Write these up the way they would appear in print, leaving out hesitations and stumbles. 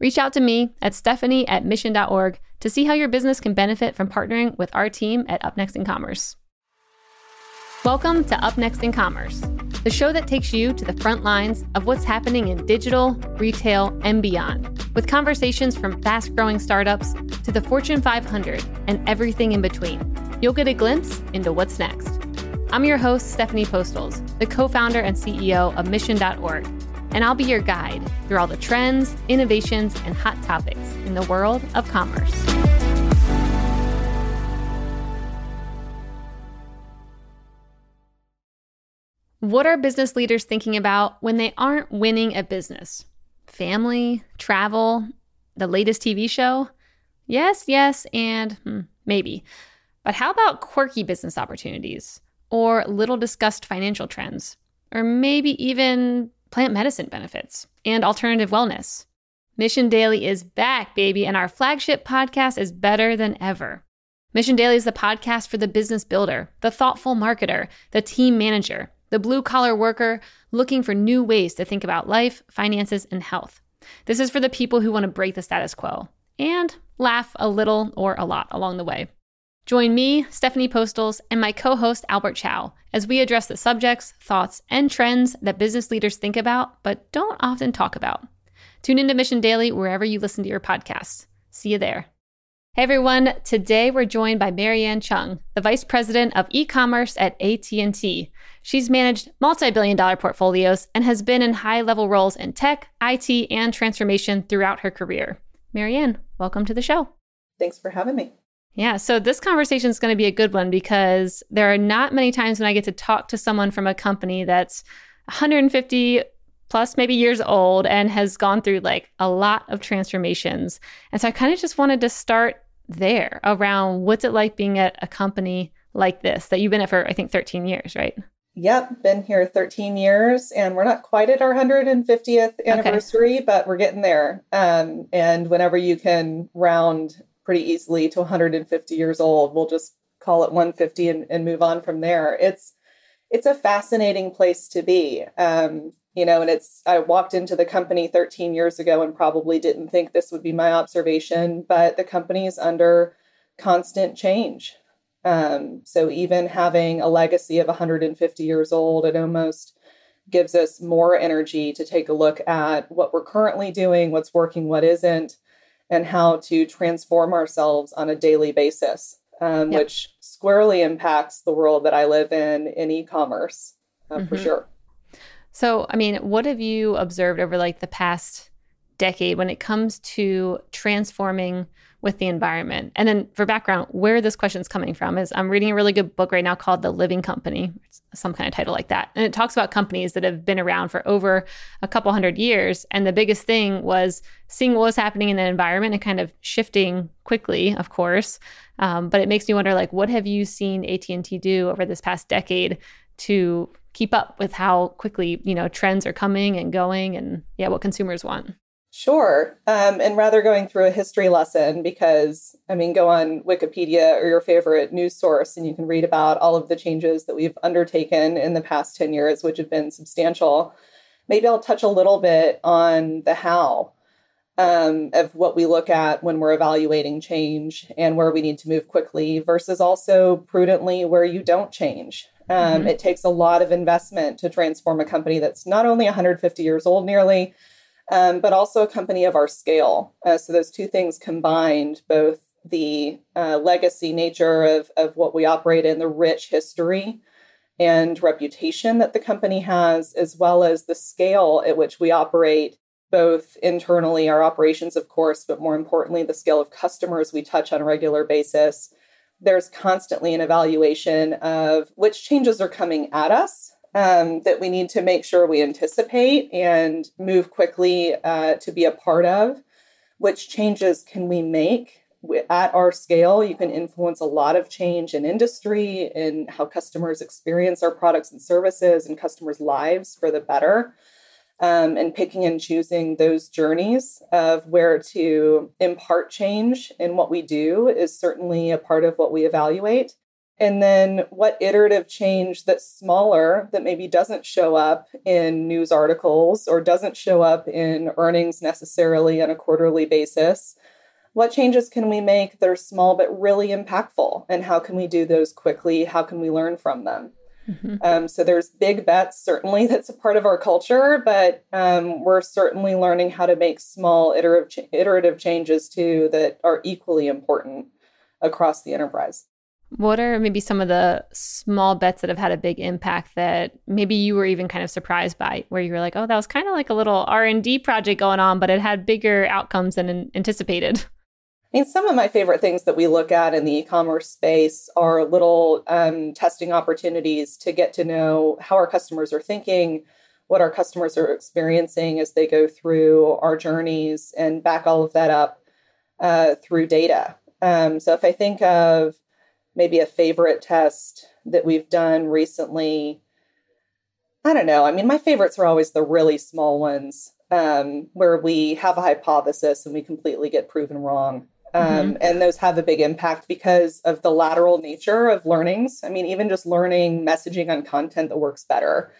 Reach out to me at stephanie@mission.org to see how your business can benefit from partnering with our team at Up Next in Commerce. Welcome to Up Next in Commerce, the show that takes you to the front lines of what's happening in digital, retail, and beyond, with conversations from fast-growing startups to the Fortune 500 and everything in between. You'll get a glimpse into what's next. I'm your host, Stephanie Postles, the co-founder and CEO of Mission.org, and I'll be your guide through all the trends, innovations, and hot topics in the world of commerce. What are business leaders thinking about when they aren't winning at business? Family, travel, the latest TV show? Yes, and maybe. But how about quirky business opportunities or little discussed financial trends, or maybe even plant medicine benefits and alternative wellness? Mission Daily is back, baby, and our flagship podcast is better than ever. Mission Daily is the podcast for the business builder, the thoughtful marketer, the team manager, the blue-collar worker looking for new ways to think about life, finances, and health. This is for the people who want to break the status quo and laugh a little or a lot along the way. Join me, Stephanie Postles, and my co-host Albert Chow as we address the subjects, thoughts, and trends that business leaders think about but don't often talk about. Tune into Mission Daily wherever you listen to your podcasts. See you there. Hey everyone, today we're joined by Marianne Chung, the Vice President of E-commerce at AT&T. She's managed multi-billion dollar portfolios and has been in high-level roles in tech, IT, and transformation throughout her career. Marianne, welcome to the show. Thanks for having me. Yeah, so this conversation is going to be a good one because there are not many times when I get to talk to someone from a company that's 150 plus maybe years old and has gone through like a lot of transformations. And so I kind of just wanted to start there around what's it like being at a company like this that you've been at for, I think, 13 years, right? Yep. Been here 13 years and we're not quite at our 150th anniversary, okay, but we're getting there. And whenever you can round pretty easily to 150 years old, we'll just call it 150 and move on from there. It's a fascinating place to be. And I walked into the company 13 years ago and probably didn't think this would be my observation, but the company is under constant change. So even having a legacy of 150 years old, it almost gives us more energy to take a look at what we're currently doing, what's working, what isn't, and how to transform ourselves on a daily basis, which squarely impacts the world that I live in e-commerce, for sure. So, what have you observed over like the past decade when it comes to transforming with the environment? And then for background, where this question's coming from is I'm reading a really good book right now called The Living Company, some kind of title like that. And it talks about companies that have been around for over a couple hundred years. And the biggest thing was seeing what was happening in the environment and kind of shifting quickly, of course. But it makes me wonder, like, what have you seen AT&T do over this past decade to keep up with how quickly, trends are coming and going and what consumers want? Sure. And rather going through a history lesson, because go on Wikipedia or your favorite news source and you can read about all of the changes that we've undertaken in the past 10 years, which have been substantial. Maybe I'll touch a little bit on the how of what we look at when we're evaluating change and where we need to move quickly versus also prudently where you don't change. It takes a lot of investment to transform a company that's not only 150 years old nearly, but also a company of our scale. So those two things combined, both the legacy nature of what we operate in, the rich history and reputation that the company has, as well as the scale at which we operate, both internally, our operations, of course, but more importantly, the scale of customers we touch on a regular basis. There's constantly an evaluation of which changes are coming at us that we need to make sure we anticipate and move quickly to be a part of which changes can we make at our scale? You can influence a lot of change in industry, in how customers experience our products and services and customers' lives for the better. And picking and choosing those journeys of where to impart change in what we do is certainly a part of what we evaluate. And then what iterative change that's smaller, that maybe doesn't show up in news articles or doesn't show up in earnings necessarily on a quarterly basis, what changes can we make that are small but really impactful? And how can we do those quickly? How can we learn from them? Mm-hmm. So there's big bets, certainly, that's a part of our culture, but we're certainly learning how to make small iterative changes too that are equally important across the enterprise. What are maybe some of the small bets that have had a big impact that maybe you were even kind of surprised by, where you were like, oh, that was kind of like a little R&D project going on, but it had bigger outcomes than anticipated? I mean, some of my favorite things that we look at in the e-commerce space are little testing opportunities to get to know how our customers are thinking, what our customers are experiencing as they go through our journeys, and back all of that up through data. So if I think of maybe a favorite test that we've done recently, I don't know. I mean, my favorites are always the really small ones where we have a hypothesis and we completely get proven wrong. And those have a big impact because of the lateral nature of learnings. I mean, even just learning messaging on content that works better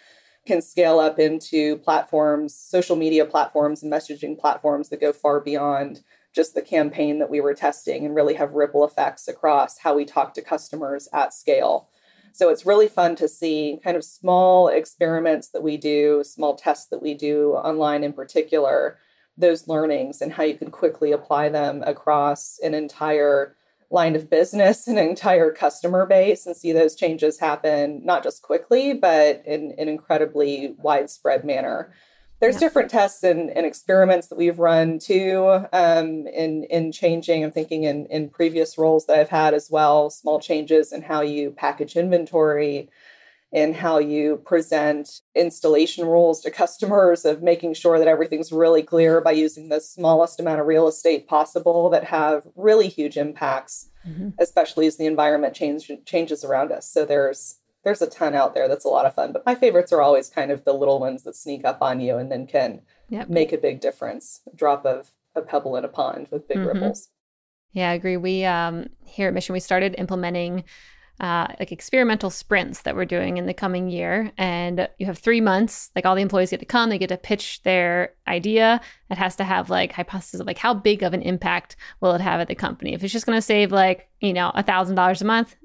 can scale up into platforms, social media platforms and messaging platforms that go far beyond just the campaign that we were testing and really have ripple effects across how we talk to customers at scale. So it's really fun to see kind of small experiments that we do, small tests that we do online in particular, those learnings and how you can quickly apply them across an entire line of business, an entire customer base, and see those changes happen, not just quickly, but in an incredibly widespread manner. There's different tests and experiments that we've run too in changing, I'm thinking in previous roles that I've had as well, small changes in how you package inventory, in how you present installation rules to customers, of making sure that everything's really clear by using the smallest amount of real estate possible that have really huge impacts, especially as the environment changes around us. So there's a ton out there that's a lot of fun. But my favorites are always kind of the little ones that sneak up on you and then can make a big difference, a drop of a pebble in a pond with big ripples. Yeah, I agree. We here at Mission, we started implementing like experimental sprints that we're doing in the coming year. And you have 3 months, like all the employees get to come, they get to pitch their idea. It has to have like hypothesis of like, how big of an impact will it have at the company? If it's just going to save like, you know, $1,000 a month,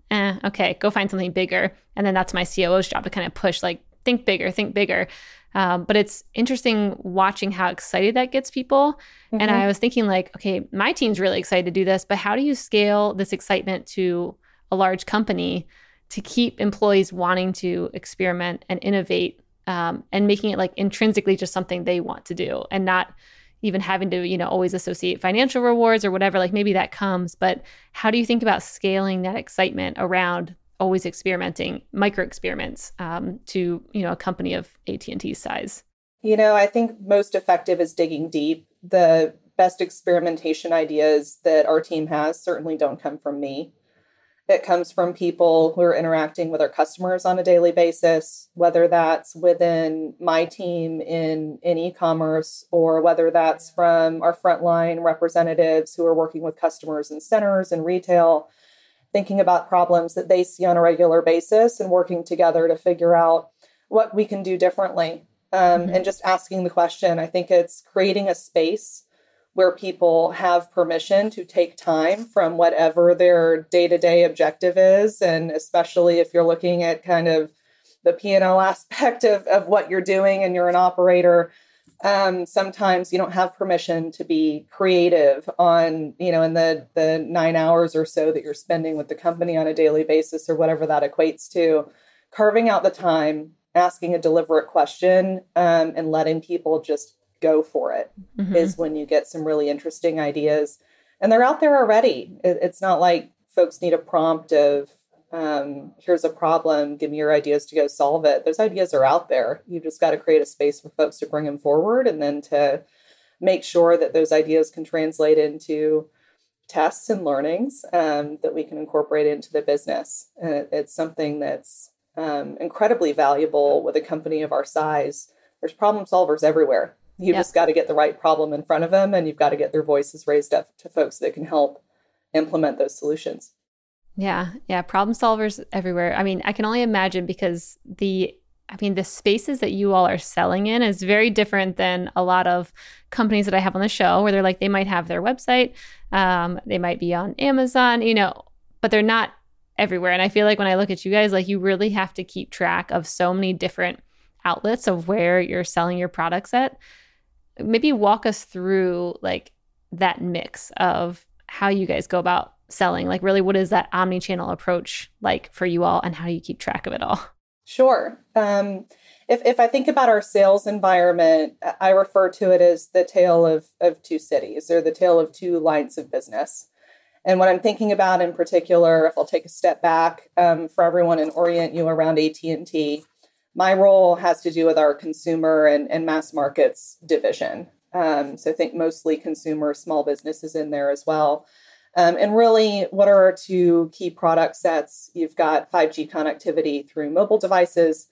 okay, go find something bigger. And then that's my COO's job to kind of push, like, think bigger, think bigger. But it's interesting watching how excited that gets people. And I was thinking like, okay, my team's really excited to do this, but how do you scale this excitement to a large company to keep employees wanting to experiment and innovate and making it like intrinsically just something they want to do and not even having to, you know, always associate financial rewards or whatever, like maybe that comes, but how do you think about scaling that excitement around always experimenting, micro experiments to, you know, a company of AT&T's size? You know, I think most effective is digging deep. The best experimentation ideas that our team has certainly don't come from me. It comes from people who are interacting with our customers on a daily basis, whether that's within my team in e-commerce, or whether that's from our frontline representatives who are working with customers in centers and retail, thinking about problems that they see on a regular basis and working together to figure out what we can do differently. And just asking the question, I think it's creating a space where people have permission to take time from whatever their day-to-day objective is. And especially if you're looking at kind of the P&L aspect of what you're doing and you're an operator, sometimes you don't have permission to be creative on, you know, in the 9 hours or so that you're spending with the company on a daily basis or whatever that equates to. Carving out the time, asking a deliberate question, and letting people just go for it is when you get some really interesting ideas, and they're out there already. It's not like folks need a prompt of here's a problem, give me your ideas to go solve it. Those ideas are out there. You just got to create a space for folks to bring them forward and then to make sure that those ideas can translate into tests and learnings that we can incorporate into the business. And it's something that's incredibly valuable with a company of our size. There's problem solvers everywhere. You just got to get the right problem in front of them, and you've got to get their voices raised up to folks that can help implement those solutions. Yeah. Yeah. Problem solvers everywhere. I mean, I can only imagine, because the spaces that you all are selling in is very different than a lot of companies that I have on the show, where they're like, they might have their website, they might be on Amazon, but they're not everywhere. And I feel like when I look at you guys, like, you really have to keep track of so many different outlets of where you're selling your products at. Maybe walk us through like that mix of how you guys go about selling. Like, really, what is that omni-channel approach like for you all, and how do you keep track of it all? Sure. If I think about our sales environment, I refer to it as the tale of two cities, or the tale of two lines of business. And what I'm thinking about in particular, if I'll take a step back for everyone and orient you around AT&T, my role has to do with our consumer and mass markets division. So I think mostly consumer, small businesses in there as well. And really, what are our two key product sets? You've got 5G connectivity through mobile devices,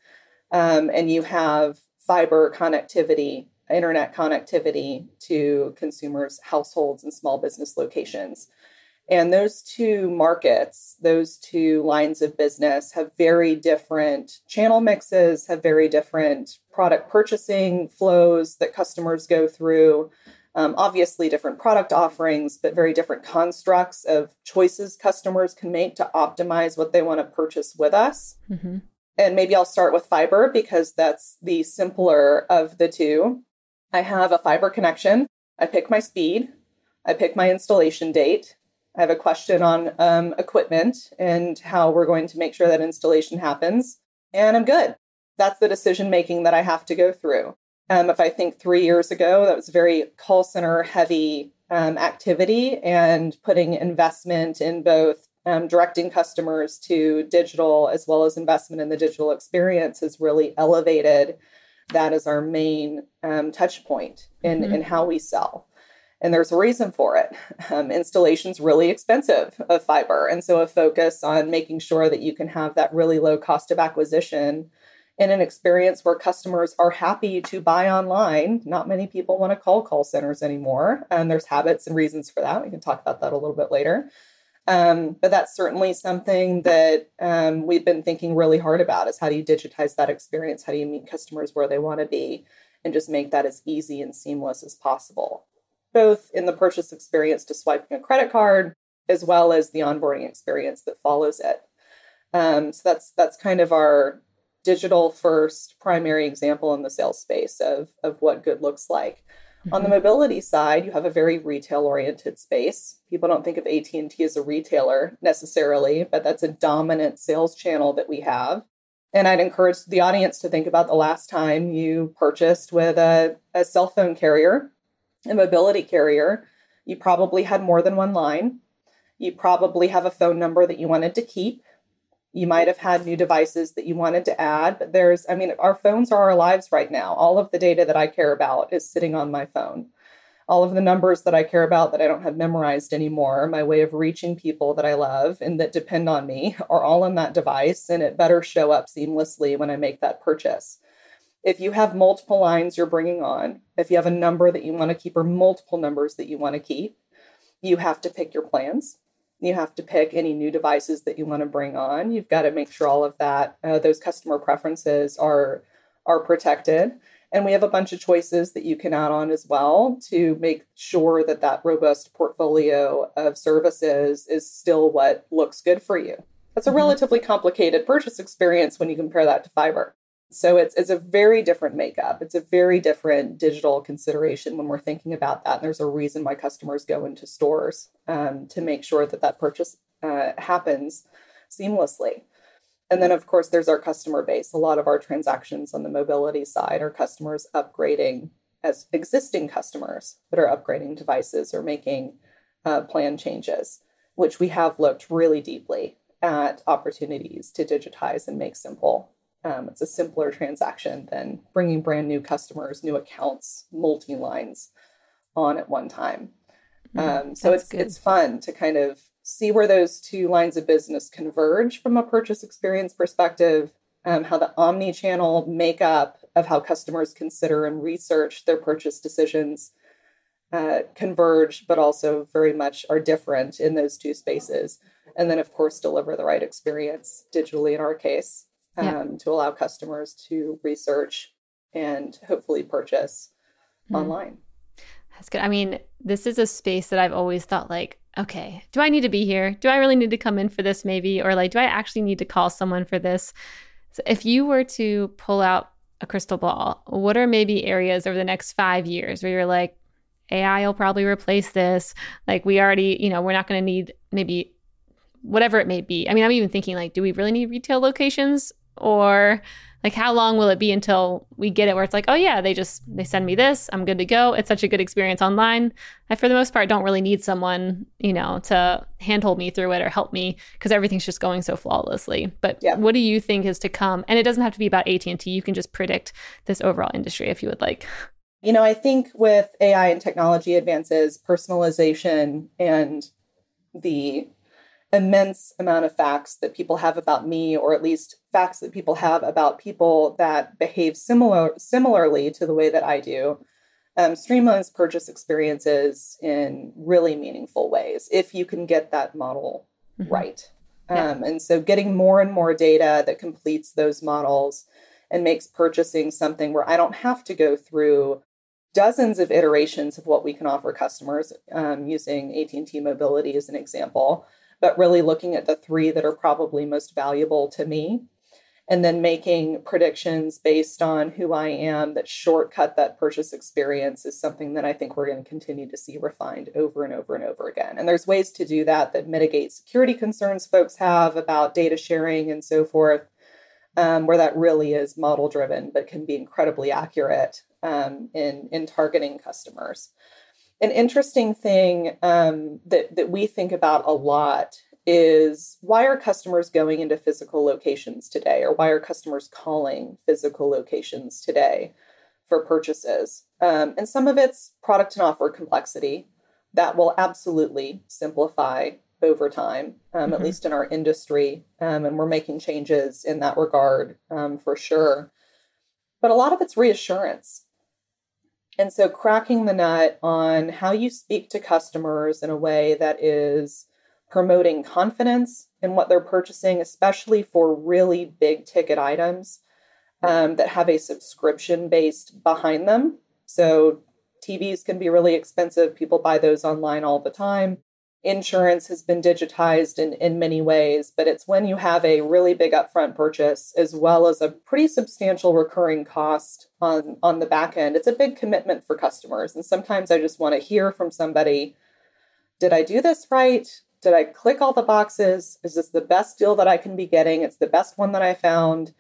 and you have fiber connectivity, internet connectivity to consumers, households, and small business locations. And those two markets, those two lines of business have very different channel mixes, have very different product purchasing flows that customers go through. Obviously different product offerings, but very different constructs of choices customers can make to optimize what they want to purchase with us. Mm-hmm. And maybe I'll start with fiber, because that's the simpler of the two. I have a fiber connection. I pick my speed. I pick my installation date. I have a question on equipment and how we're going to make sure that installation happens. And I'm good. That's the decision making that I have to go through. If I think 3 years ago, that was very call center heavy activity, and putting investment in both directing customers to digital, as well as investment in the digital experience, has really elevated that as our main touch point in how we sell. And there's a reason for it. Installation's really expensive of fiber. And so a focus on making sure that you can have that really low cost of acquisition in an experience where customers are happy to buy online. Not many people want to call centers anymore. And there's habits and reasons for that. We can talk about that a little bit later. But that's certainly something that we've been thinking really hard about, is how do you digitize that experience? How do you meet customers where they want to be, and just make that as easy and seamless as possible, both in the purchase experience to swiping a credit card, as well as the onboarding experience that follows it. So that's kind of our digital first primary example in the sales space of what good looks like. Mm-hmm. On the mobility side, you have a very retail oriented space. People don't think of AT&T as a retailer necessarily, but that's a dominant sales channel that we have. And I'd encourage the audience to think about the last time you purchased with a cell phone carrier, a mobility carrier. You probably had more than one line. You probably have a phone number that you wanted to keep. You might have had new devices that you wanted to add, but our phones are our lives right now. All of the data that I care about is sitting on my phone. All of the numbers that I care about that I don't have memorized anymore, my way of reaching people that I love and that depend on me, are all on that device, and it better show up seamlessly when I make that purchase. If you have multiple lines you're bringing on, if you have a number that you want to keep or multiple numbers that you want to keep, you have to pick your plans. You have to pick any new devices that you want to bring on. You've got to make sure all of that, those customer preferences are protected. And we have a bunch of choices that you can add on as well to make sure that that robust portfolio of services is still what looks good for you. That's a relatively complicated purchase experience when you compare that to fiber. So it's a very different makeup. It's a very different digital consideration when we're thinking about that. And there's a reason why customers go into stores to make sure that that purchase happens seamlessly. And then, of course, there's our customer base. A lot of our transactions on the mobility side are customers upgrading, as existing customers that are upgrading devices or making plan changes, which we have looked really deeply at opportunities to digitize and make simple. It's a simpler transaction than bringing brand new customers, new accounts, multi-lines on at one time. So it's fun to kind of see where those two lines of business converge from a purchase experience perspective, how the omni-channel makeup of how customers consider and research their purchase decisions converge, but also very much are different in those two spaces. And then, of course, deliver the right experience digitally in our case to allow customers to research and hopefully purchase online. That's good. I mean, this is a space that I've always thought like, okay, do I need to be here? Do I really need to come in for this maybe? Or like, do I actually need to call someone for this? So if you were to pull out a crystal ball, what are maybe areas over the next 5 years where you're like, AI will probably replace this? Like we already, you know, we're not going to need maybe whatever it may be. I mean, I'm even thinking like, do we really need retail locations? Or like, how long will it be until we get it where it's like, oh yeah, they send me this, I'm good to go. It's such a good experience online. I, for the most part, don't really need someone, you know, to handhold me through it or help me because everything's just going so flawlessly. But what do you think is to come? And it doesn't have to be about AT&T. You can just predict this overall industry if you would like. You know, I think with AI and technology advances, personalization and the immense amount of facts that people have about me, or at least facts that people have about people that behave similarly to the way that I do, streamlines purchase experiences in really meaningful ways if you can get that model right. And so getting more and more data that completes those models and makes purchasing something where I don't have to go through dozens of iterations of what we can offer customers, using AT&T Mobility as an example, but really looking at the three that are probably most valuable to me, and then making predictions based on who I am that shortcut that purchase experience is something that I think we're going to continue to see refined over and over and over again. And there's ways to do that that mitigate security concerns folks have about data sharing and so forth, where that really is model-driven, but can be incredibly accurate in targeting customers. An interesting thing that we think about a lot is, why are customers going into physical locations today? Or why are customers calling physical locations today for purchases? And some of it's product and offer complexity. That will absolutely simplify over time, at least in our industry. And we're making changes in that regard for sure. But a lot of it's reassurance. And so cracking the nut on how you speak to customers in a way that is promoting confidence in what they're purchasing, especially for really big ticket items that have a subscription based behind them. So TVs can be really expensive. People buy those online all the time. Insurance has been digitized in many ways, but it's when you have a really big upfront purchase as well as a pretty substantial recurring cost on the back end. It's a big commitment for customers. And sometimes I just want to hear from somebody, did I do this right? Did I click all the boxes? Is this the best deal that I can be getting? It's the best one that I found.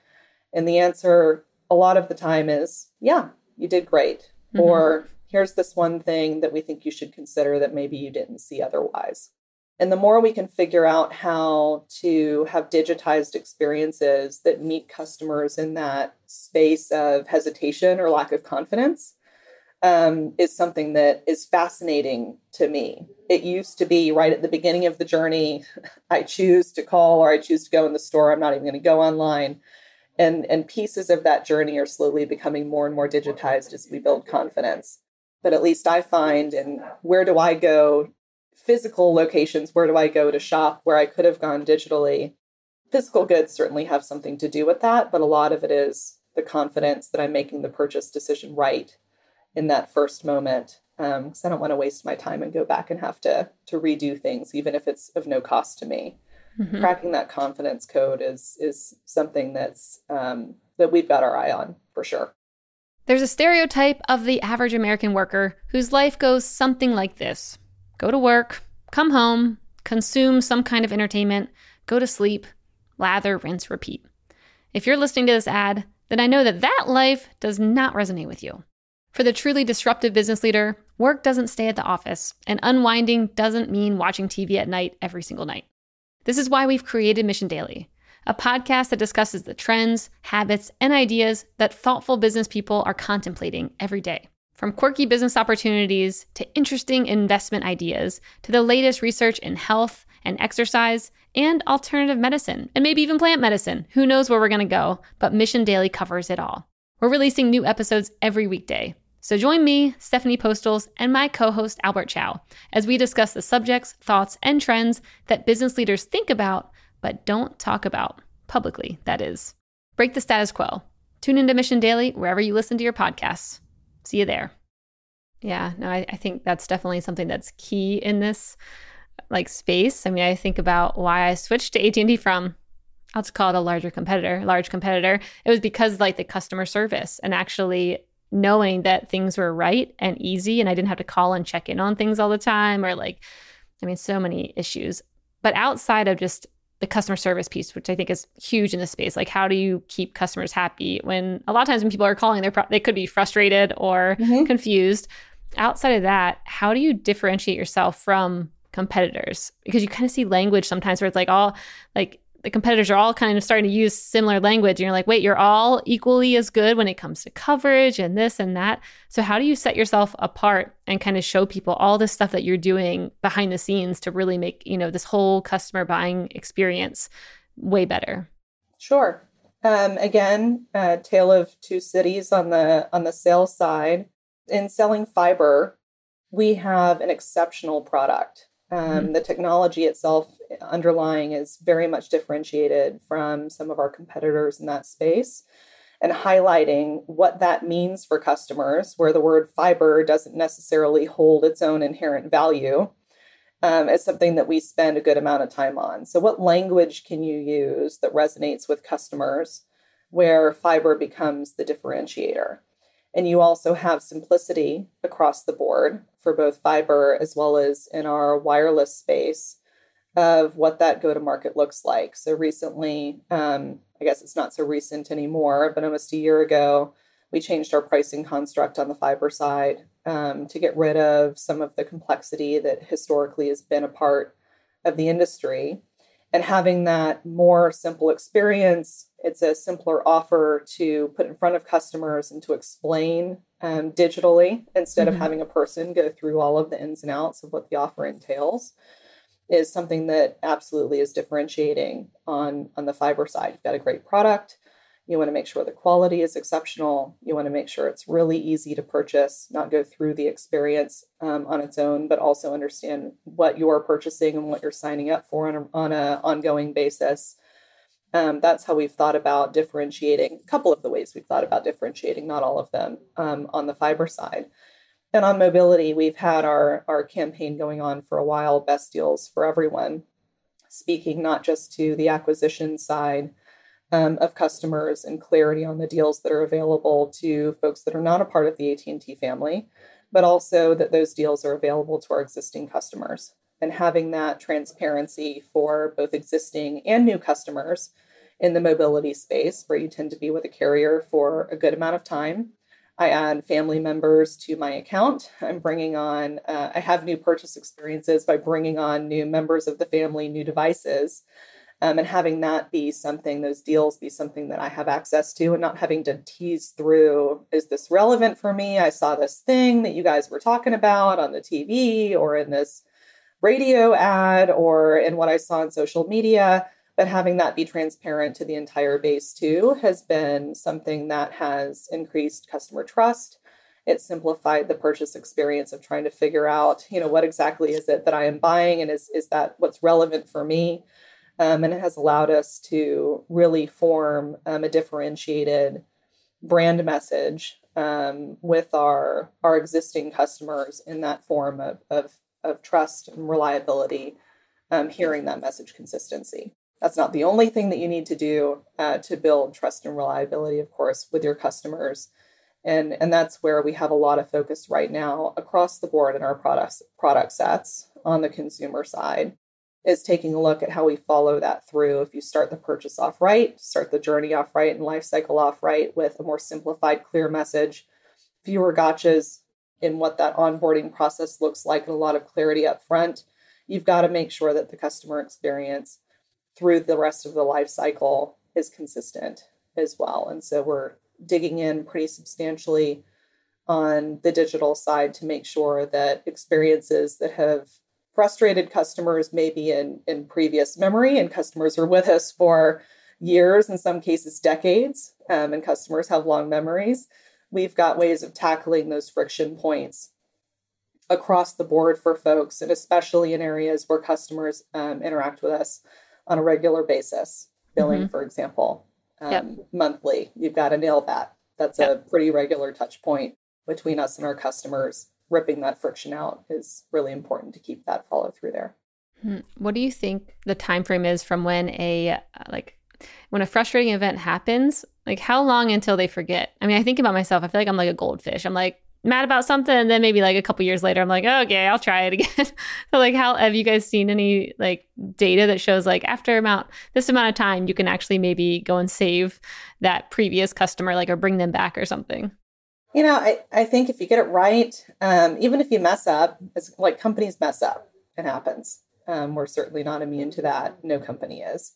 And the answer a lot of the time is, yeah, you did great. Mm-hmm. Or here's this one thing that we think you should consider that maybe you didn't see otherwise. And the more we can figure out how to have digitized experiences that meet customers in that space of hesitation or lack of confidence, is something that is fascinating to me. It used to be right at the beginning of the journey, I choose to call or I choose to go in the store. I'm not even going to go online. And pieces of that journey are slowly becoming more and more digitized as we build confidence. But at least I find, and where do I go, physical locations, where do I go to shop where I could have gone digitally? Physical goods certainly have something to do with that, but a lot of it is the confidence that I'm making the purchase decision right in that first moment, because I don't want to waste my time and go back and have to redo things, even if it's of no cost to me. Mm-hmm. Cracking that confidence code is something that's that we've got our eye on for sure. There's a stereotype of the average American worker whose life goes something like this. Go to work, come home, consume some kind of entertainment, go to sleep, lather, rinse, repeat. If you're listening to this ad, then I know that life does not resonate with you. For the truly disruptive business leader, work doesn't stay at the office, and unwinding doesn't mean watching TV at night every single night. This is why we've created Mission Daily, a podcast that discusses the trends, habits, and ideas that thoughtful business people are contemplating every day. From quirky business opportunities to interesting investment ideas to the latest research in health and exercise and alternative medicine and maybe even plant medicine. Who knows where we're going to go, but Mission Daily covers it all. We're releasing new episodes every weekday. So join me, Stephanie Postles, and my co-host Albert Chow as we discuss the subjects, thoughts, and trends that business leaders think about but don't talk about publicly, that is. Break the status quo. Tune into Mission Daily wherever you listen to your podcasts. See you there. Yeah, no, I think that's definitely something that's key in this like space. I mean, I think about why I switched to AT&T from, I'll just call it a large competitor. It was because like the customer service and actually knowing that things were right and easy and I didn't have to call and check in on things all the time or like, I mean, so many issues. But outside of just the customer service piece, which I think is huge in this space. Like, how do you keep customers happy when a lot of times when people are calling, they could be frustrated or confused. Outside of that, how do you differentiate yourself from competitors? Because you kind of see language sometimes where it's like all like the competitors are all kind of starting to use similar language. And you're like, wait, you're all equally as good when it comes to coverage and this and that. So how do you set yourself apart and kind of show people all this stuff that you're doing behind the scenes to really make, you know, this whole customer buying experience way better? Sure. Again, tale of two cities on the sales side. In selling fiber, we have an exceptional product. The technology itself underlying is very much differentiated from some of our competitors in that space and highlighting what that means for customers, where the word fiber doesn't necessarily hold its own inherent value, is something that we spend a good amount of time on. So what language can you use that resonates with customers where fiber becomes the differentiator? And you also have simplicity across the board for both fiber as well as in our wireless space of what that go-to-market looks like. So recently, I guess it's not so recent anymore, but almost a year ago, we changed our pricing construct on the fiber side to get rid of some of the complexity that historically has been a part of the industry. And having that more simple experience, it's a simpler offer to put in front of customers and to explain digitally instead of having a person go through all of the ins and outs of what the offer entails is something that absolutely is differentiating on the fiber side. You've got a great product. You want to make sure the quality is exceptional. You want to make sure it's really easy to purchase, not go through the experience on its own, but also understand what you're purchasing and what you're signing up for on an ongoing basis. That's how we've thought about differentiating, a couple of the ways we've thought about differentiating, not all of them, on the fiber side. And on mobility, we've had our campaign going on for a while, Best Deals for Everyone, speaking not just to the acquisition side, of customers and clarity on the deals that are available to folks that are not a part of the AT&T family, but also that those deals are available to our existing customers. And having that transparency for both existing and new customers in the mobility space, where you tend to be with a carrier for a good amount of time. I add family members to my account. I'm bringing on, I have new purchase experiences by bringing on new members of the family, new devices. And having that be something, those deals be something that I have access to and not having to tease through, is this relevant for me? I saw this thing that you guys were talking about on the TV or in this radio ad or in what I saw on social media. But having that be transparent to the entire base too has been something that has increased customer trust. It simplified the purchase experience of trying to figure out, you know, what exactly is it that I am buying and is that what's relevant for me? And it has allowed us to really form a differentiated brand message with our existing customers in that form of trust and reliability, hearing that message consistency. That's not the only thing that you need to do to build trust and reliability, of course, with your customers. And that's where we have a lot of focus right now across the board in our product sets on the consumer side. Is taking a look at how we follow that through. If you start the purchase off right, start the journey off right and life cycle off right with a more simplified, clear message, fewer gotchas in what that onboarding process looks like, and a lot of clarity up front, you've got to make sure that the customer experience through the rest of the life cycle is consistent as well. And so we're digging in pretty substantially on the digital side to make sure that experiences that have frustrated customers maybe in previous memory, and customers are with us for years, in some cases decades, and customers have long memories. We've got ways of tackling those friction points across the board for folks, and especially in areas where customers interact with us on a regular basis. Billing, for example, monthly, you've got to nail that. That's a pretty regular touch point between us and our customers. Ripping that friction out is really important to keep that follow through there. What do you think the time frame is from when a frustrating event happens? Like, how long until they forget? I mean, I think about myself. I feel like I'm like a goldfish. I'm like mad about something, and then maybe like a couple years later, I'm like, oh, okay, I'll try it again. So, like, how have you guys seen any like data that shows like after this amount of time, you can actually maybe go and save that previous customer, like, or bring them back or something? You know, I think if you get it right, even if you mess up, it's like companies mess up, it happens. We're certainly not immune to that. No company is.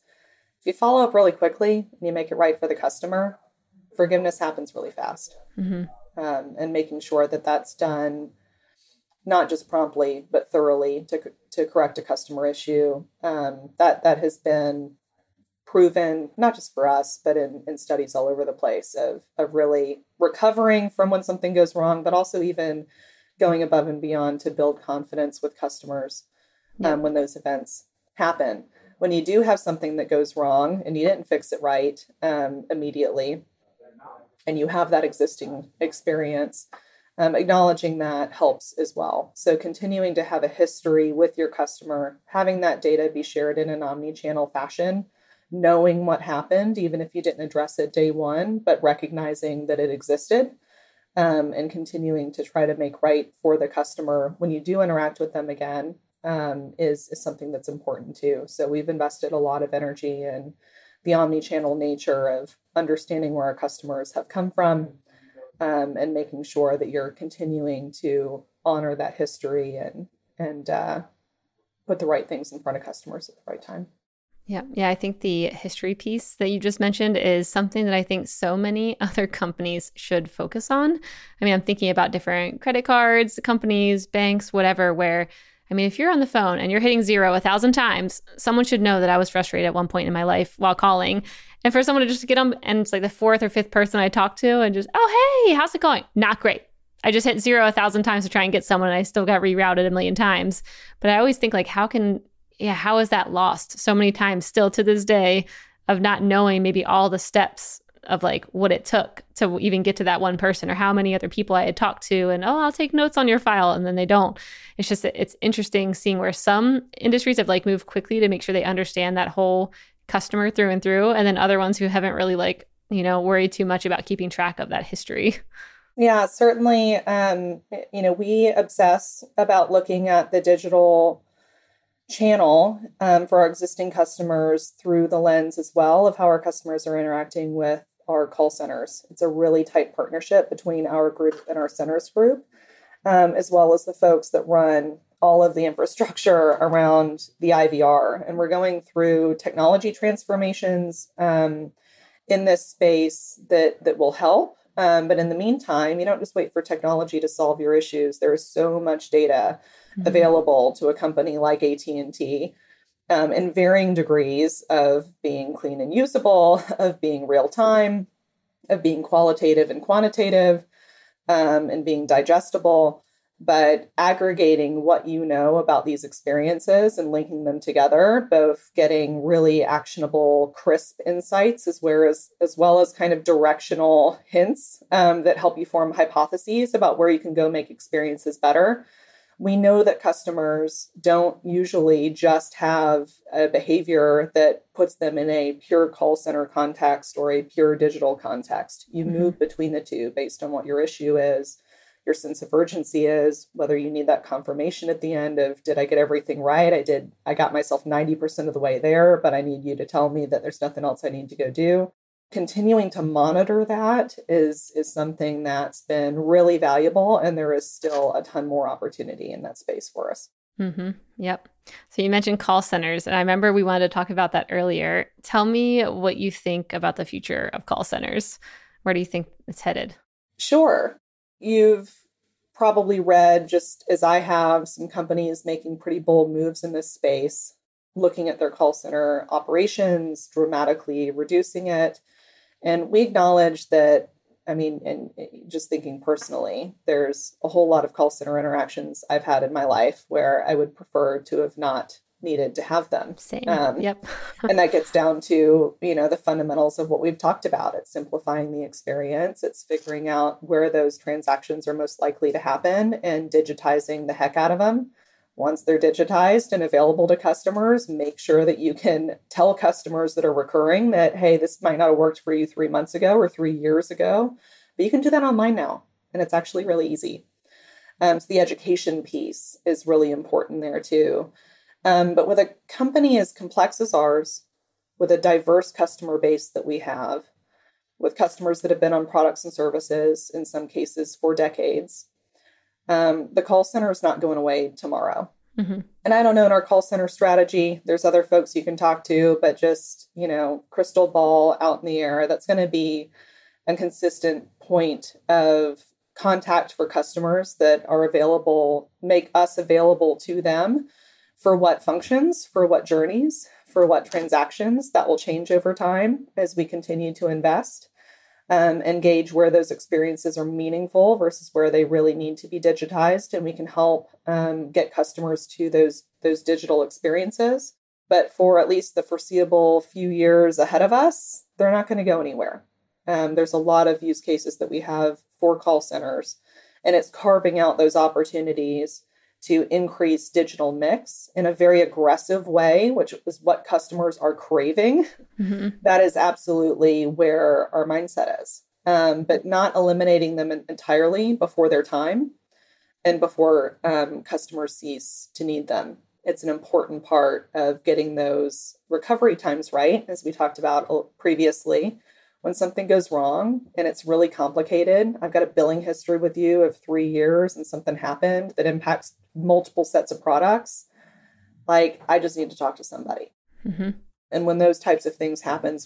If you follow up really quickly and you make it right for the customer, forgiveness happens really fast. Mm-hmm. And making sure that that's done, not just promptly, but thoroughly to correct a customer issue. That has been proven, not just for us, but in studies all over the place of really recovering from when something goes wrong, but also even going above and beyond to build confidence with customers when those events happen. When you do have something that goes wrong and you didn't fix it right immediately, and you have that existing experience, acknowledging that helps as well. So continuing to have a history with your customer, having that data be shared in an omni-channel fashion, knowing what happened, even if you didn't address it day one, but recognizing that it existed, and continuing to try to make right for the customer when you do interact with them again, is something that's important too. So we've invested a lot of energy in the omni-channel nature of understanding where our customers have come from, and making sure that you're continuing to honor that history and put the right things in front of customers at the right time. Yeah. I think the history piece that you just mentioned is something that I think so many other companies should focus on. I mean, I'm thinking about different credit cards, companies, banks, whatever, where, I mean, if you're on the phone and you're hitting 0 1,000 times, someone should know that I was frustrated at one point in my life while calling. And for someone to just get on, and it's like the fourth or fifth person I talk to and just, oh, hey, how's it going? Not great. I just hit 0 1,000 times to try and get someone, and I still got rerouted a million times. But I always think like, how is that lost so many times still to this day, of not knowing maybe all the steps of like what it took to even get to that one person, or how many other people I had talked to, and, oh, I'll take notes on your file. And then they don't. It's just, it's interesting seeing where some industries have like moved quickly to make sure they understand that whole customer through and through. And then other ones who haven't really like, you know, worried too much about keeping track of that history. Yeah, certainly. You know, we obsess about looking at the digital channel for our existing customers through the lens as well of how our customers are interacting with our call centers. It's a really tight partnership between our group and our centers group, as well as the folks that run all of the infrastructure around the IVR. And we're going through technology transformations in this space that will help. But in the meantime, you don't just wait for technology to solve your issues. There is so much data available to a company like AT&T in varying degrees of being clean and usable, of being real time, of being qualitative and quantitative, and being digestible. But aggregating what you know about these experiences and linking them together, both getting really actionable, crisp insights as well as kind of directional hints that help you form hypotheses about where you can go make experiences better. We know that customers don't usually just have a behavior that puts them in a pure call center context or a pure digital context. You move between the two based on what your issue is, your sense of urgency is, whether you need that confirmation at the end of, did I get everything right? I got myself 90% of the way there, but I need you to tell me that there's nothing else I need to go do. Continuing to monitor that is something that's been really valuable, and there is still a ton more opportunity in that space for us. Mm-hmm. Yep. So you mentioned call centers, and I remember we wanted to talk about that earlier. Tell me what you think about the future of call centers. Where do you think it's headed? Sure. You've probably read, just as I have, some companies making pretty bold moves in this space, looking at their call center operations, dramatically reducing it. And we acknowledge that, I mean, and just thinking personally, there's a whole lot of call center interactions I've had in my life where I would prefer to have not needed to have them. Same. Yep. And that gets down to, you know, the fundamentals of what we've talked about. It's simplifying the experience. It's figuring out where those transactions are most likely to happen and digitizing the heck out of them. Once they're digitized and available to customers, make sure that you can tell customers that are recurring that, hey, this might not have worked for you 3 months ago or 3 years ago, but you can do that online now. And it's actually really easy. So the education piece is really important there too. But with a company as complex as ours, with a diverse customer base that we have, with customers that have been on products and services, in some cases for decades, the call center is not going away tomorrow. Mm-hmm. And I don't know in our call center strategy, there's other folks you can talk to, but just, you know, crystal ball out in the air, that's going to be a consistent point of contact for customers that are available, make us available to them. For what functions, for what journeys, for what transactions, that will change over time as we continue to invest and gauge where those experiences are meaningful versus where they really need to be digitized. And we can help get customers to those digital experiences. But for at least the foreseeable few years ahead of us, they're not going to go anywhere. There's a lot of use cases that we have for call centers, and it's carving out those opportunities to increase digital mix in a very aggressive way, which is what customers are craving. Mm-hmm. That is absolutely where our mindset is, but not eliminating them entirely before their time and before customers cease to need them. It's an important part of getting those recovery times right, as we talked about previously. When something goes wrong and it's really complicated, I've got a billing history with you of 3 years and something happened that impacts multiple sets of products, like I just need to talk to somebody. Mm-hmm. And when those types of things happen,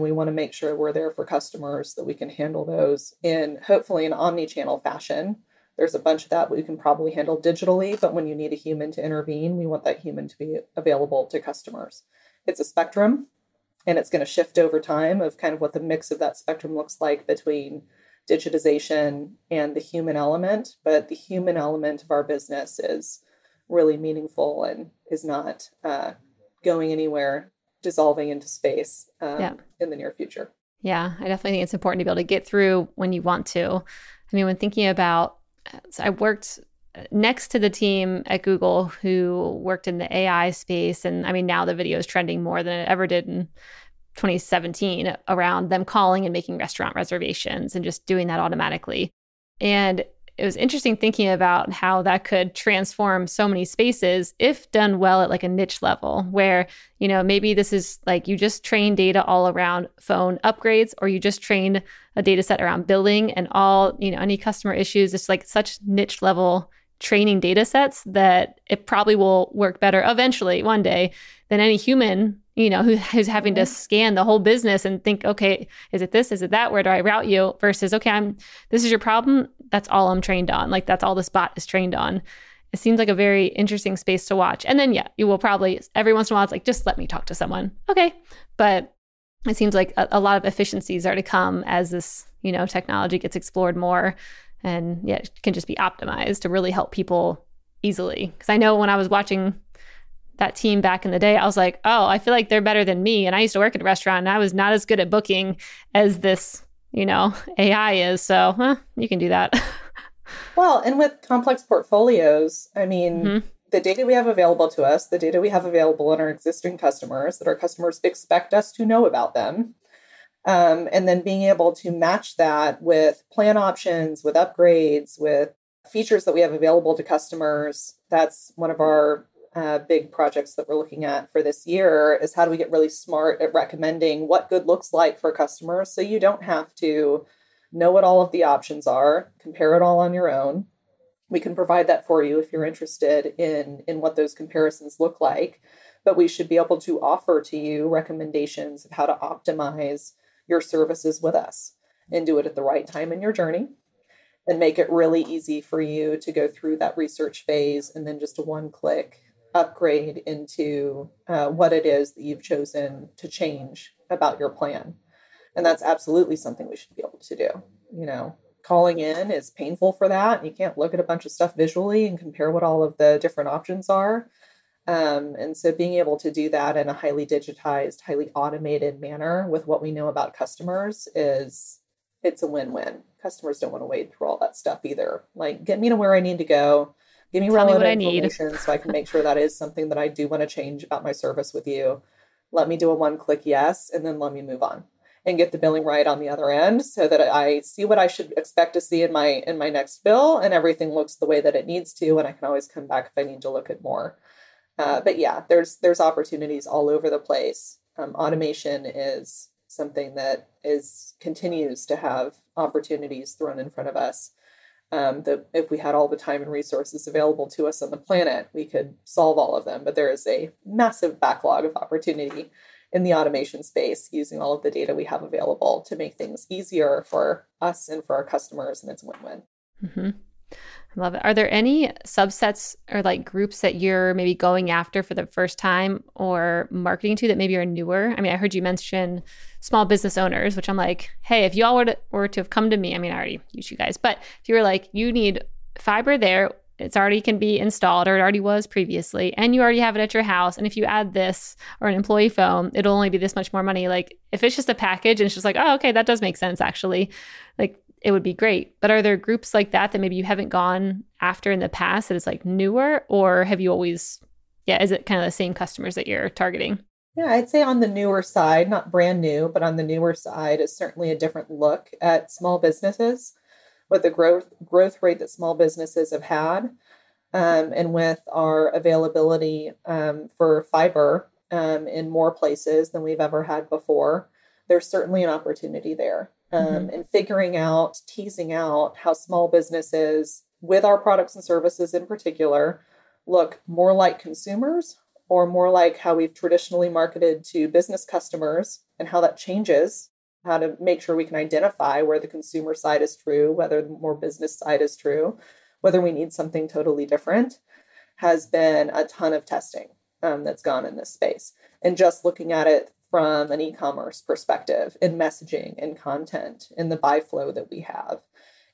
we want to make sure we're there for customers, that we can handle those in hopefully an omni-channel fashion. There's a bunch of that we can probably handle digitally, but when you need a human to intervene, we want that human to be available to customers. It's a spectrum. And it's going to shift over time of kind of what the mix of that spectrum looks like between digitization and the human element. But the human element of our business is really meaningful and is not going anywhere, dissolving into space in the near future. Yeah, I definitely think it's important to be able to get through when you want to. I mean, when thinking about, so I worked next to the team at Google who worked in the AI space. And I mean, now the video is trending more than it ever did in 2017 around them calling and making restaurant reservations and just doing that automatically. And it was interesting thinking about how that could transform so many spaces if done well at like a niche level where, you know, maybe this is like you just train data all around phone upgrades, or you just train a data set around billing and all, you know, any customer issues. It's like such niche level training data sets that it probably will work better eventually one day than any human, you know, who's having to scan the whole business and think, okay, is it this? Is it that? Where do I route you? Versus, okay, this is your problem. That's all I'm trained on. Like that's all the bot is trained on. It seems like a very interesting space to watch. And then, yeah, you will probably every once in a while, it's like, just let me talk to someone. Okay. But it seems like a lot of efficiencies are to come as this, you know, technology gets explored more. And yeah, it can just be optimized to really help people easily. Because I know when I was watching that team back in the day, I was like, oh, I feel like they're better than me. And I used to work at a restaurant and I was not as good at booking as this, you know, AI is. So you can do that. Well, and with complex portfolios, I mean, the data we have available to us, the data we have available in our existing customers that our customers expect us to know about them. And then being able to match that with plan options, with upgrades, with features that we have available to customers. That's one of our big projects that we're looking at for this year is how do we get really smart at recommending what good looks like for customers so you don't have to know what all of the options are, compare it all on your own. We can provide that for you if you're interested in what those comparisons look like. But we should be able to offer to you recommendations of how to optimize your services with us and do it at the right time in your journey and make it really easy for you to go through that research phase and then just a one-click upgrade into what it is that you've chosen to change about your plan. And that's absolutely something we should be able to do. You know, calling in is painful for that. You can't look at a bunch of stuff visually and compare what all of the different options are. And so being able to do that in a highly digitized, highly automated manner with what we know about customers it's a win-win. Customers don't want to wade through all that stuff either. Like, get me to where I need to go. Give me relevant information so I can make sure that is something that I do want to change about my service with you. Let me do a one-click yes, and then let me move on and get the billing right on the other end so that I see what I should expect to see in my next bill, and everything looks the way that it needs to, and I can always come back if I need to look at more. But yeah, there's opportunities all over the place. Automation is something that continues to have opportunities thrown in front of us. That if we had all the time and resources available to us on the planet, we could solve all of them. But there is a massive backlog of opportunity in the automation space, using all of the data we have available to make things easier for us and for our customers, and it's a win-win. Mm-hmm. I love it. Are there any subsets or like groups that you're maybe going after for the first time or marketing to that maybe are newer? I mean, I heard you mention small business owners, which I'm like, hey, if you all were to have come to me, I mean, I already use you guys, but if you were like, you need fiber there, it's already can be installed, or it already was previously, and you already have it at your house. And if you add this or an employee phone, it'll only be this much more money. Like if it's just a package and it's just like, oh, okay, that does make sense actually. Like, it would be great. But are there groups like that maybe you haven't gone after in the past that is like newer, or have you always, is it kind of the same customers that you're targeting? Yeah, I'd say on the newer side, not brand new, but on the newer side is certainly a different look at small businesses with the growth rate that small businesses have had. And with our availability for fiber in more places than we've ever had before, there's certainly an opportunity there. And teasing out how small businesses with our products and services in particular look more like consumers or more like how we've traditionally marketed to business customers, and how that changes, how to make sure we can identify where the consumer side is true, whether the more business side is true, whether we need something totally different, has been a ton of testing that's gone in this space. And just looking at it from an e-commerce perspective, in messaging and content, in the buy flow that we have,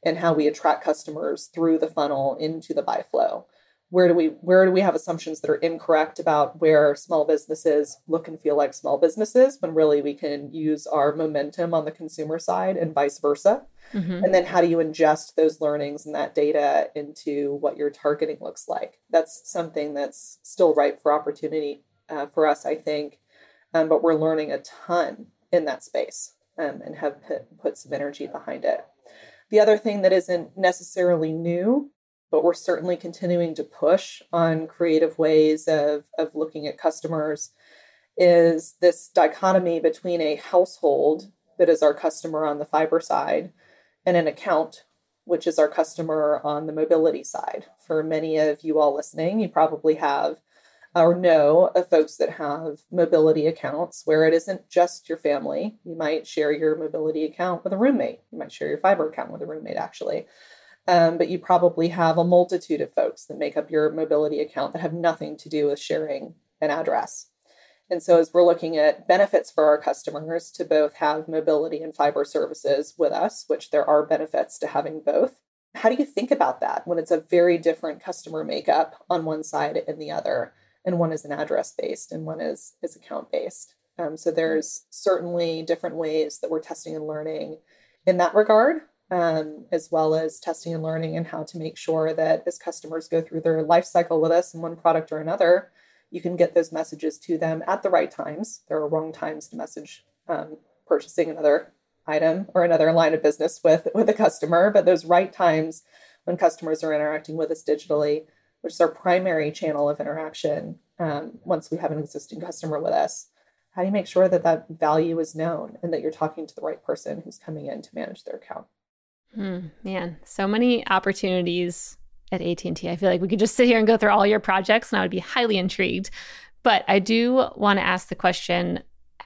and how we attract customers through the funnel into the buy flow. Where do we have assumptions that are incorrect about where small businesses look and feel like small businesses, when really we can use our momentum on the consumer side and vice versa? Mm-hmm. And then how do you ingest those learnings and that data into what your targeting looks like? That's something that's still ripe for opportunity for us, I think. But we're learning a ton in that space and have put some energy behind it. The other thing that isn't necessarily new, but we're certainly continuing to push on creative ways of looking at customers, is this dichotomy between a household that is our customer on the fiber side and an account, which is our customer on the mobility side. For many of you all listening, you probably have or know of folks that have mobility accounts where it isn't just your family. You might share your mobility account with a roommate. You might share your fiber account with a roommate, actually. But you probably have a multitude of folks that make up your mobility account that have nothing to do with sharing an address. And so as we're looking at benefits for our customers to both have mobility and fiber services with us, which there are benefits to having both, how do you think about that when it's a very different customer makeup on one side and the other? And one is an address-based and one is account-based. So there's certainly different ways that we're testing and learning in that regard, as well as testing and learning and how to make sure that as customers go through their life cycle with us in one product or another, you can get those messages to them at the right times. There are wrong times to message purchasing another item or another line of business with a customer, but those right times when customers are interacting with us digitally, which is our primary channel of interaction once we have an existing customer with us. How do you make sure that that value is known and that you're talking to the right person who's coming in to manage their account? Man, so many opportunities at AT&T. I feel like we could just sit here and go through all your projects and I would be highly intrigued. But I do want to ask the question,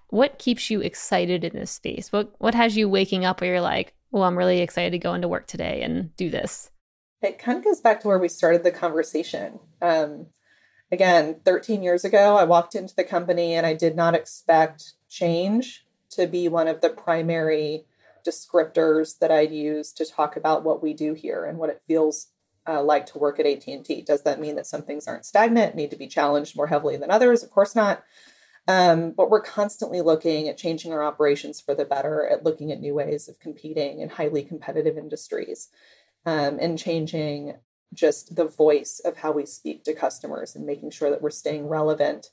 what keeps you excited in this space? What has you waking up where you're like, well, I'm really excited to go into work today and do this? It kind of goes back to where we started the conversation. Again, 13 years ago, I walked into the company and I did not expect change to be one of the primary descriptors that I'd use to talk about what we do here and what it feels like to work at AT&T. Does that mean that some things aren't stagnant, need to be challenged more heavily than others? Of course not. But we're constantly looking at changing our operations for the better, at looking at new ways of competing in highly competitive industries, and changing just the voice of how we speak to customers and making sure that we're staying relevant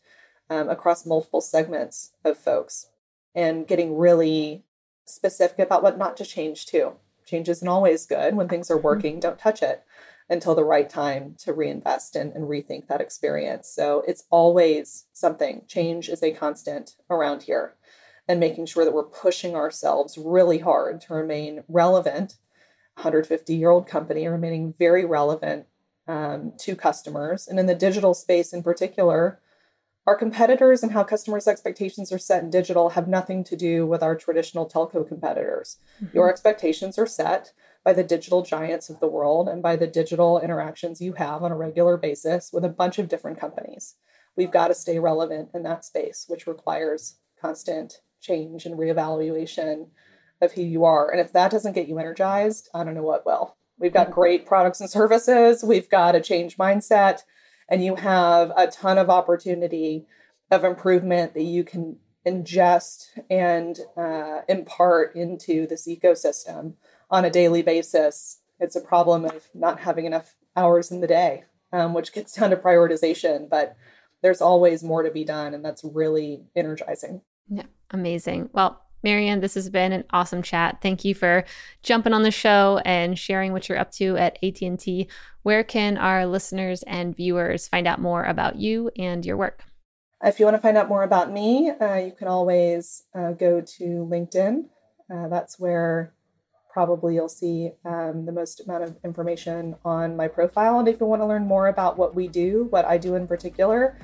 across multiple segments of folks and getting really specific about what not to change too. Change isn't always good. When things are working, don't touch it until the right time to reinvest and rethink that experience. So it's always something. Change is a constant around here, and making sure that we're pushing ourselves really hard to remain relevant. 150-year-old company, remaining very relevant to customers. And in the digital space in particular, our competitors and how customers' expectations are set in digital have nothing to do with our traditional telco competitors. Mm-hmm. Your expectations are set by the digital giants of the world and by the digital interactions you have on a regular basis with a bunch of different companies. We've got to stay relevant in that space, which requires constant change and reevaluation of who you are. And if that doesn't get you energized, I don't know what will. We've got great products and services. We've got a change mindset, and you have a ton of opportunity of improvement that you can ingest and impart into this ecosystem on a daily basis. It's a problem of not having enough hours in the day, which gets down to prioritization, but there's always more to be done. And that's really energizing. Yeah. Amazing. Well, Marianne, this has been an awesome chat. Thank you for jumping on the show and sharing what you're up to at AT&T. Where can our listeners and viewers find out more about you and your work? If you want to find out more about me, you can always go to LinkedIn. That's where probably you'll see the most amount of information on my profile. And if you want to learn more about what we do, what I do in particular,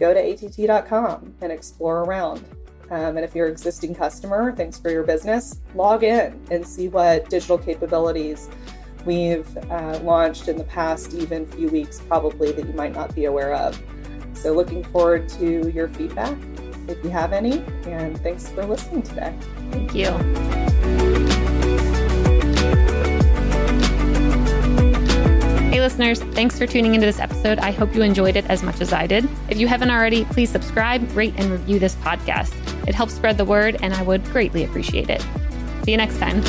go to att.com and explore around. And if you're an existing customer, thanks for your business, log in and see what digital capabilities we've launched in the past, even few weeks probably, that you might not be aware of. So looking forward to your feedback if you have any. And thanks for listening today. Thank you. Hey listeners, thanks for tuning into this episode. I hope you enjoyed it as much as I did. If you haven't already, please subscribe, rate, and review this podcast. It helps spread the word, and I would greatly appreciate it. See you next time.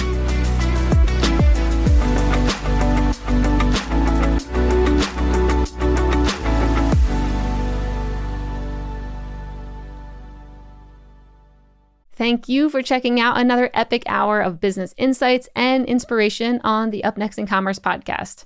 Thank you for checking out another epic hour of business insights and inspiration on the Up Next in Commerce podcast.